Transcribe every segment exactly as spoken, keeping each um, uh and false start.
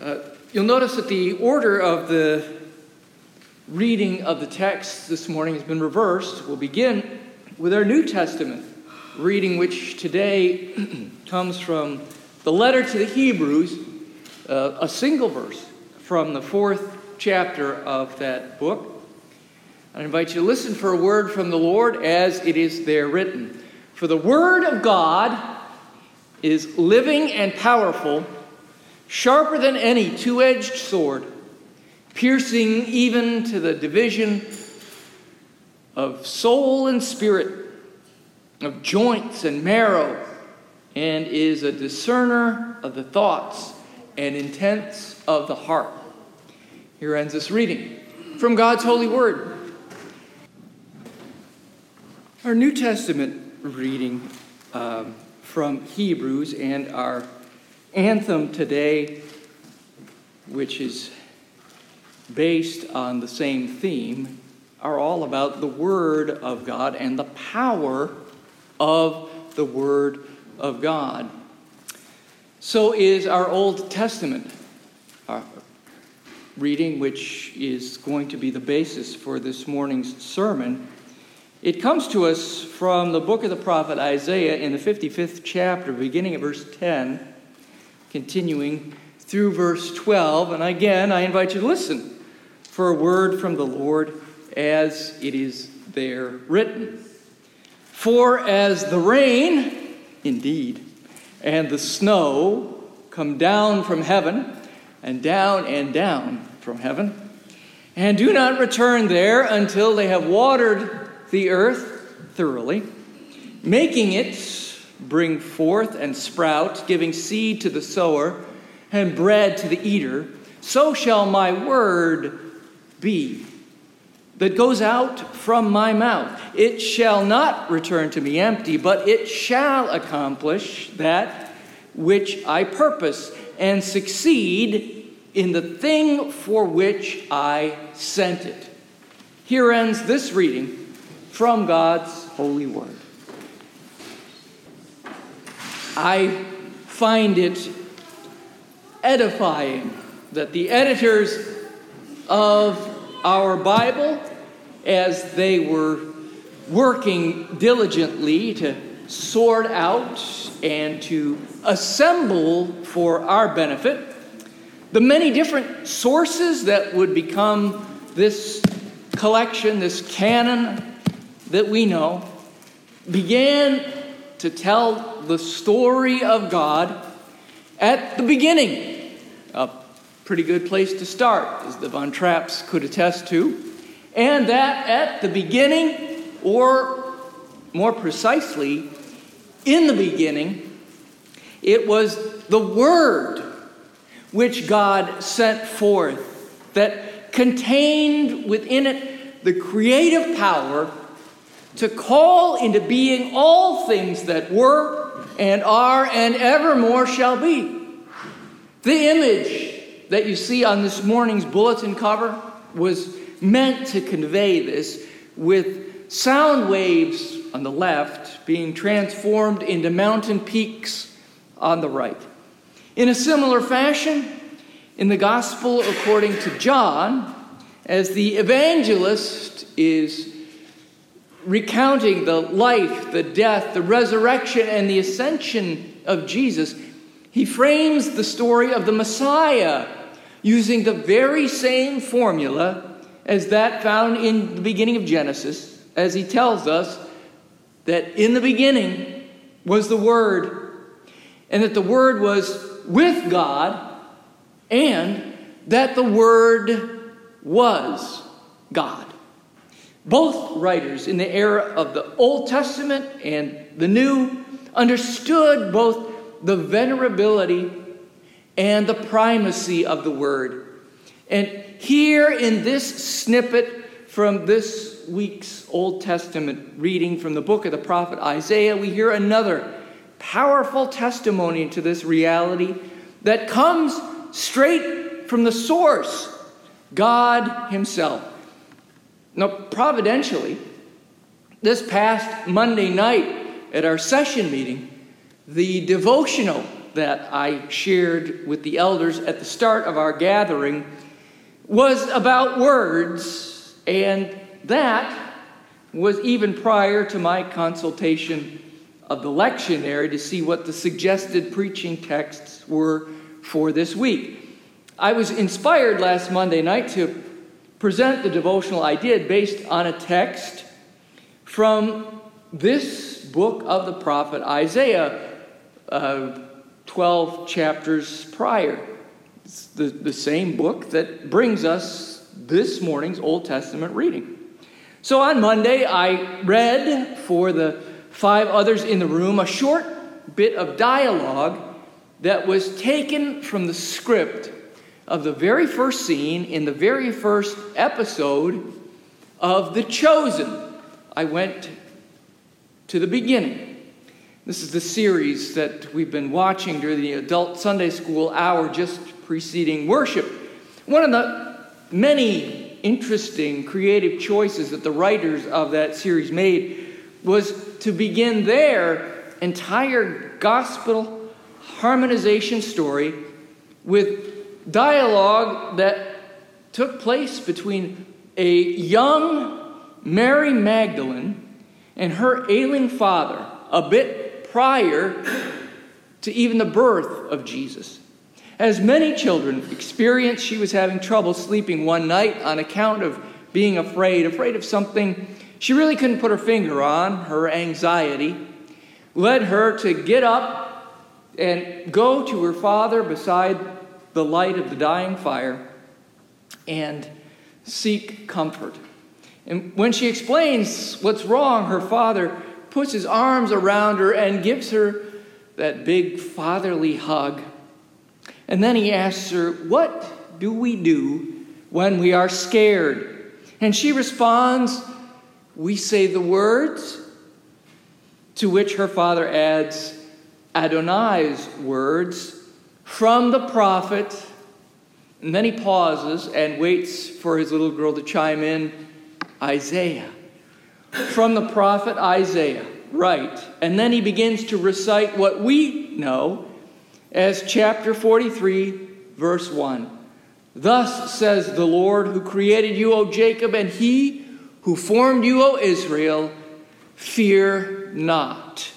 Uh, you'll notice that the order of the reading of the text this morning has been reversed. We'll begin with our New Testament reading, which today comes from the letter to the Hebrews, uh, a single verse from the fourth chapter of that book. I invite you to listen for a word from the Lord as it is there written. For the word of God is living and powerful, sharper than any two-edged sword, piercing even to the division of soul and spirit, of joints and marrow, and is a discerner of the thoughts and intents of the heart. Here ends this reading from God's holy word. Our New Testament reading um, from Hebrews and our anthem today, which is based on the same theme, are all about the Word of God and the power of the Word of God. So is our Old Testament uh, reading, which is going to be the basis for this morning's sermon. It comes to us from the book of the prophet Isaiah in the fifty-fifth chapter, beginning at verse ten, continuing through verse twelve. And again, I invite you to listen for a word from the Lord as it is there written. For as the rain, indeed, and the snow come down from heaven, and down and down from heaven, and do not return there until they have watered the earth thoroughly, making it bring forth and sprout, giving seed to the sower and bread to the eater, so shall my word be that goes out from my mouth. It shall not return to me empty, but it shall accomplish that which I purpose and succeed in the thing for which I sent it. Here ends this reading from God's holy word. I find it edifying that the editors of our Bible, as they were working diligently to sort out and to assemble for our benefit the many different sources that would become this collection, this canon that we know, began to tell the story of God at the beginning. A pretty good place to start, as the Von Trapps could attest to, and that at the beginning, or more precisely, in the beginning, it was the Word which God sent forth that contained within it the creative power to call into being all things that were and are and evermore shall be. The image that you see on this morning's bulletin cover was meant to convey this, with sound waves on the left being transformed into mountain peaks on the right. In a similar fashion, in the Gospel according to John, as the evangelist is recounting the life, the death, the resurrection, and the ascension of Jesus, he frames the story of the Messiah using the very same formula as that found in the beginning of Genesis, as he tells us that in the beginning was the Word, and that the Word was with God, and that the Word was God. Both writers in the era of the Old Testament and the New understood both the venerability and the primacy of the Word. And here in this snippet from this week's Old Testament reading from the book of the prophet Isaiah, we hear another powerful testimony to this reality that comes straight from the source, God himself. Now, providentially, this past Monday night at our session meeting, the devotional that I shared with the elders at the start of our gathering was about words, and that was even prior to my consultation of the lectionary to see what the suggested preaching texts were for this week. I was inspired last Monday night to present the devotional I did based on a text from this book of the prophet Isaiah, uh, twelve chapters prior. It's the, the same book that brings us this morning's Old Testament reading. So on Monday, I read for the five others in the room a short bit of dialogue that was taken from the script of the very first scene in the very first episode of The Chosen. I went to the beginning. This is the series that we've been watching during the adult Sunday school hour just preceding worship. One of the many interesting creative choices that the writers of that series made was to begin their entire gospel harmonization story with dialogue that took place between a young Mary Magdalene and her ailing father, a bit prior to even the birth of Jesus. As many children experienced, she was having trouble sleeping one night on account of being afraid, afraid of something she really couldn't put her finger on. Her anxiety led her to get up and go to her father beside the light of the dying fire and seek comfort. And when she explains what's wrong, her father puts his arms around her and gives her that big fatherly hug. And then he asks her, "What do we do when we are scared?" And she responds, "We say the words," to which her father adds Adonai's words from the prophet. And then he pauses and waits for his little girl to chime in, "Isaiah, from the prophet Isaiah," right? And then he begins to recite what we know as chapter forty-three, verse one. "Thus says the Lord who created you, O Jacob, and he who formed you, O Israel, fear not."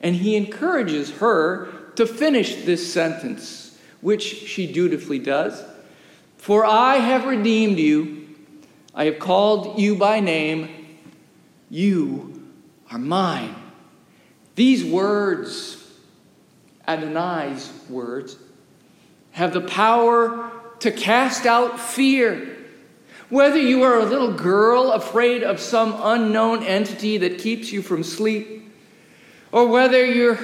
And he encourages her to finish this sentence, which she dutifully does. "For I have redeemed you. I have called you by name. You are mine." These words, Adonai's words, have the power to cast out fear. Whether you are a little girl afraid of some unknown entity that keeps you from sleep, or whether you're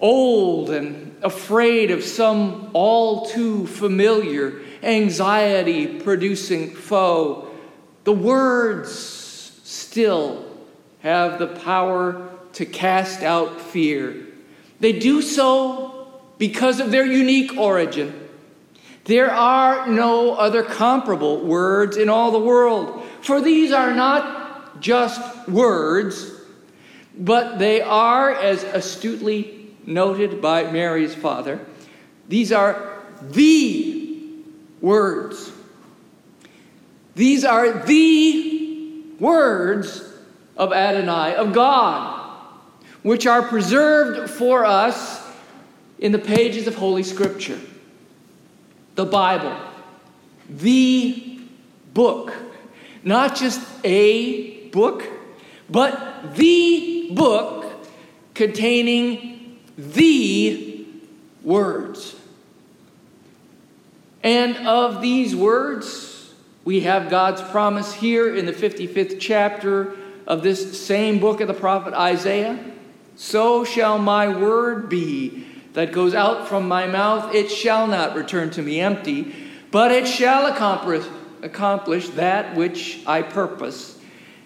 old and afraid of some all-too-familiar anxiety-producing foe, the words still have the power to cast out fear. They do so because of their unique origin. There are no other comparable words in all the world, for these are not just words, but they are, as astutely noted by Mary's father, these are the words. These are the words of Adonai, of God, which are preserved for us in the pages of Holy Scripture, the Bible, the book. Not just a book, but the book containing the words. And of these words, we have God's promise here in the fifty-fifth chapter of this same book of the prophet Isaiah. "So shall my word be that goes out from my mouth. It shall not return to me empty, but it shall accomplish, accomplish that which I purpose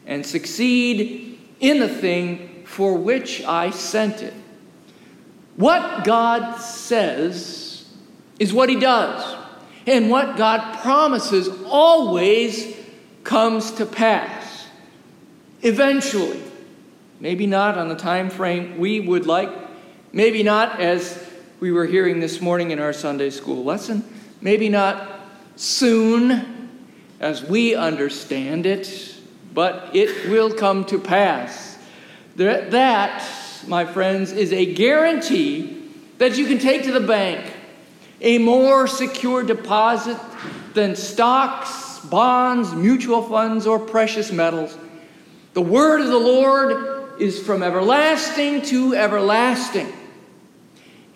and succeed in the thing for which I sent it." What God says is what he does. And what God promises always comes to pass. Eventually, maybe not on the time frame we would like, Maybe not, as we were hearing this morning in our Sunday school lesson, maybe not soon as we understand it, but it will come to pass. That, my friends, is a guarantee that you can take to the bank, a more secure deposit than stocks, bonds, mutual funds, or precious metals. The word of the Lord is from everlasting to everlasting,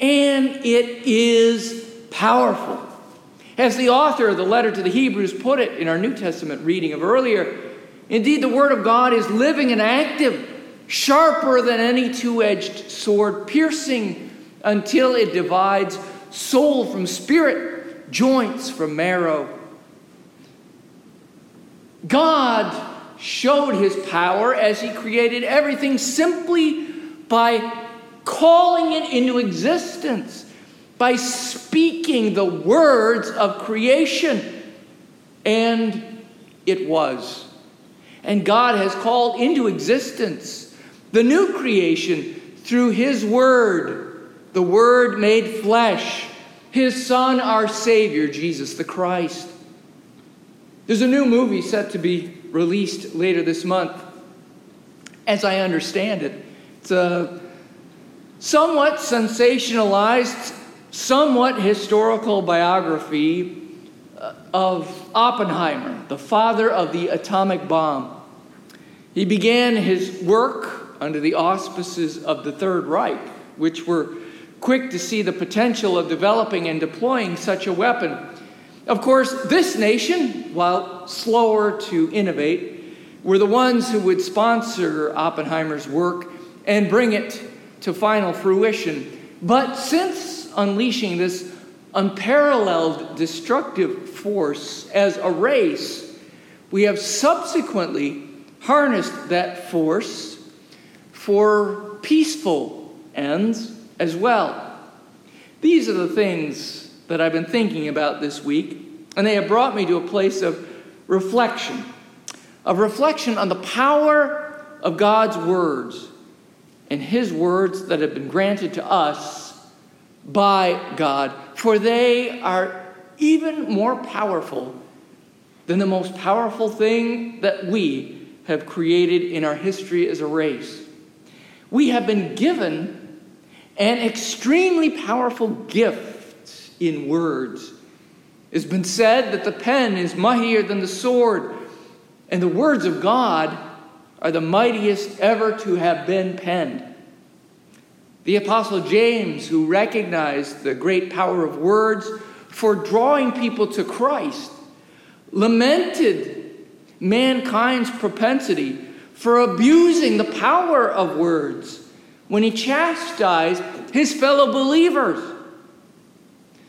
and it is powerful. As the author of the letter to the Hebrews put it in our New Testament reading of earlier, indeed, the word of God is living and active, sharper than any two-edged sword, piercing until it divides soul from spirit, joints from marrow. God showed his power as he created everything simply by calling it into existence, by speaking the words of creation, and it was. And God has called into existence the new creation through his word, the word made flesh, his son, our Savior, Jesus the Christ. There's a new movie set to be released later this month. As I understand it, it's a somewhat sensationalized, somewhat historical biography of Oppenheimer, the father of the atomic bomb. He began his work under the auspices of the Third Reich, which were quick to see the potential of developing and deploying such a weapon. Of course, this nation, while slower to innovate, were the ones who would sponsor Oppenheimer's work and bring it to final fruition. But since unleashing this unparalleled destructive force as a race, we have subsequently harnessed that force for peaceful ends as well. These are the things that I've been thinking about this week, and they have brought me to a place of reflection, of reflection on the power of God's words and his words that have been granted to us by God, for they are even more powerful than the most powerful thing that we have created in our history as a race. We have been given an extremely powerful gift in words. It's been said that the pen is mightier than the sword, and the words of God are the mightiest ever to have been penned. The Apostle James, who recognized the great power of words for drawing people to Christ, lamented mankind's propensity for abusing the power of words when he chastised his fellow believers,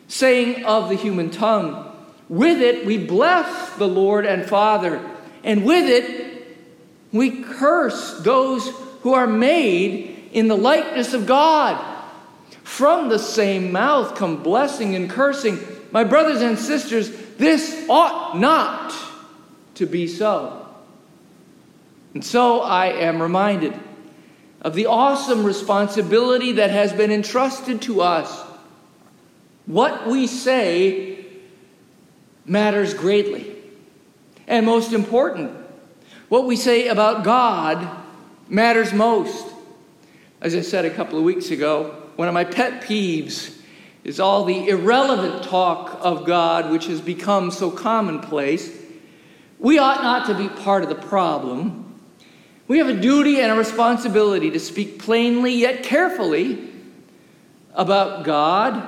saying of the human tongue, "With it we bless the Lord and Father, and with it we curse those who are made in the likeness of God. From the same mouth come blessing and cursing. My brothers and sisters, this ought not to be so." And so I am reminded of the awesome responsibility that has been entrusted to us. What we say matters greatly. And most important, what we say about God matters most. As I said a couple of weeks ago, one of my pet peeves is all the irrelevant talk of God which has become so commonplace. We ought not to be part of the problem. We have a duty and a responsibility to speak plainly yet carefully about God,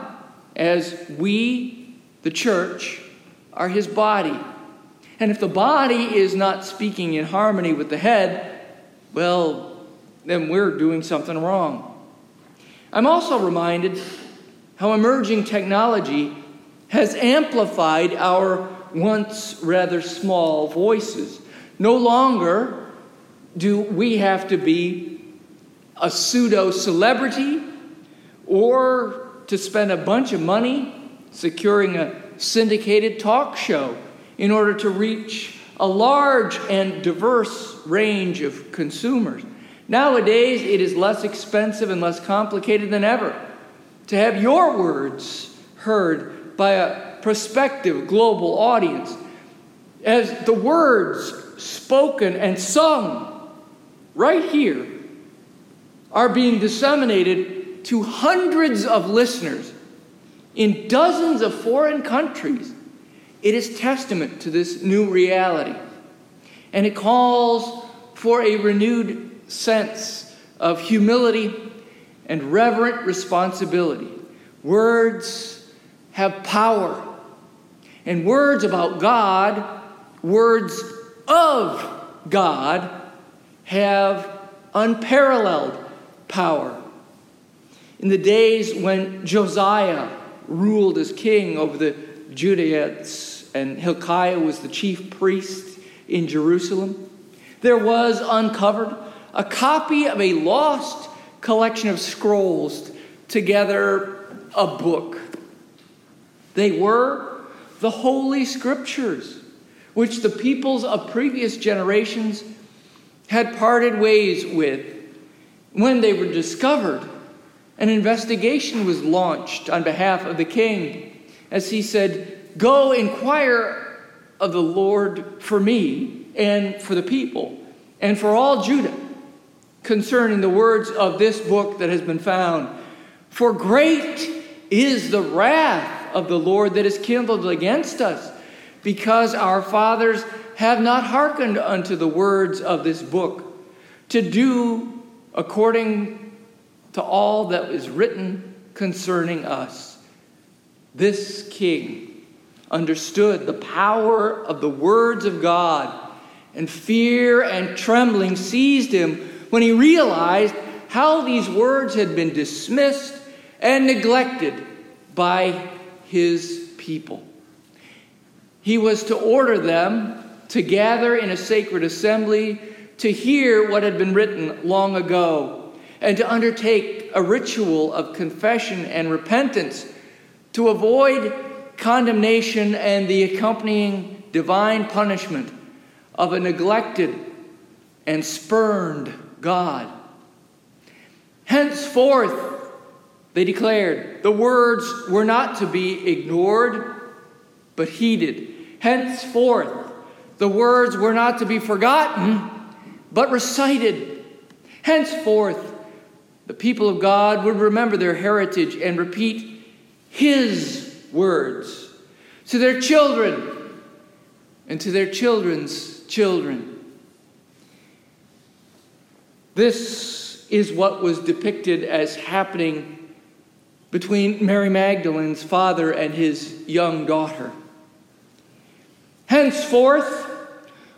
as we, the church, are his body. And if the body is not speaking in harmony with the head, well, then we're doing something wrong. I'm also reminded how emerging technology has amplified our once rather small voices. No longer do we have to be a pseudo-celebrity or to spend a bunch of money securing a syndicated talk show in order to reach a large and diverse range of consumers. Nowadays, it is less expensive and less complicated than ever to have your words heard by a prospective global audience, as the words spoken and sung right here are being disseminated to hundreds of listeners in dozens of foreign countries. It is testament to this new reality, and it calls for a renewed sense of humility and reverent responsibility. Words have power. And words about God, words of God, have unparalleled power. In the days when Josiah ruled as king over the Judeans and Hilkiah was the chief priest in Jerusalem, there was uncovered a copy of a lost collection of scrolls, together a book. They were the Holy Scriptures, which the peoples of previous generations had parted ways with. When they were discovered, an investigation was launched on behalf of the king, as he said, "Go inquire of the Lord for me and for the people and for all Judah, concerning the words of this book that has been found. For great is the wrath of the Lord that is kindled against us, because our fathers have not hearkened unto the words of this book, to do according to all that is written concerning us." This king understood the power of the words of God, and fear and trembling seized him when he realized how these words had been dismissed and neglected by his people. He was to order them to gather in a sacred assembly to hear what had been written long ago, and to undertake a ritual of confession and repentance to avoid condemnation and the accompanying divine punishment of a neglected and spurned God. Henceforth, they declared, the words were not to be ignored, but heeded. Henceforth, the words were not to be forgotten, but recited. Henceforth, the people of God would remember their heritage and repeat His words to their children and to their children's children. This is what was depicted as happening between Mary Magdalene's father and his young daughter. Henceforth,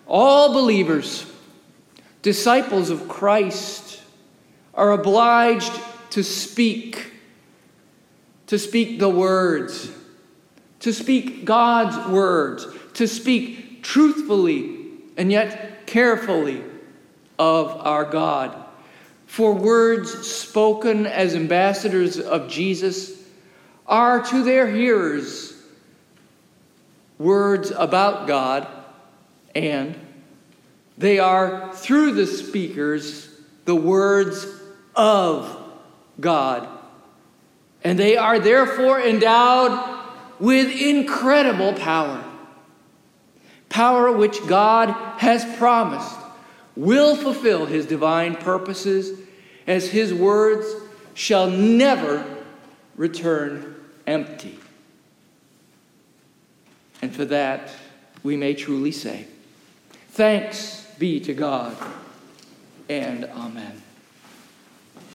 all believers, disciples of Christ, are obliged to speak, to speak the words, to speak God's words, to speak truthfully and yet carefully of our God. For words spoken as ambassadors of Jesus are to their hearers words about God, and they are, through the speakers, the words of God. And they are therefore endowed with incredible power, power which God has promised will fulfill His divine purposes, as His words shall never return empty. And for that, we may truly say, thanks be to God, and amen.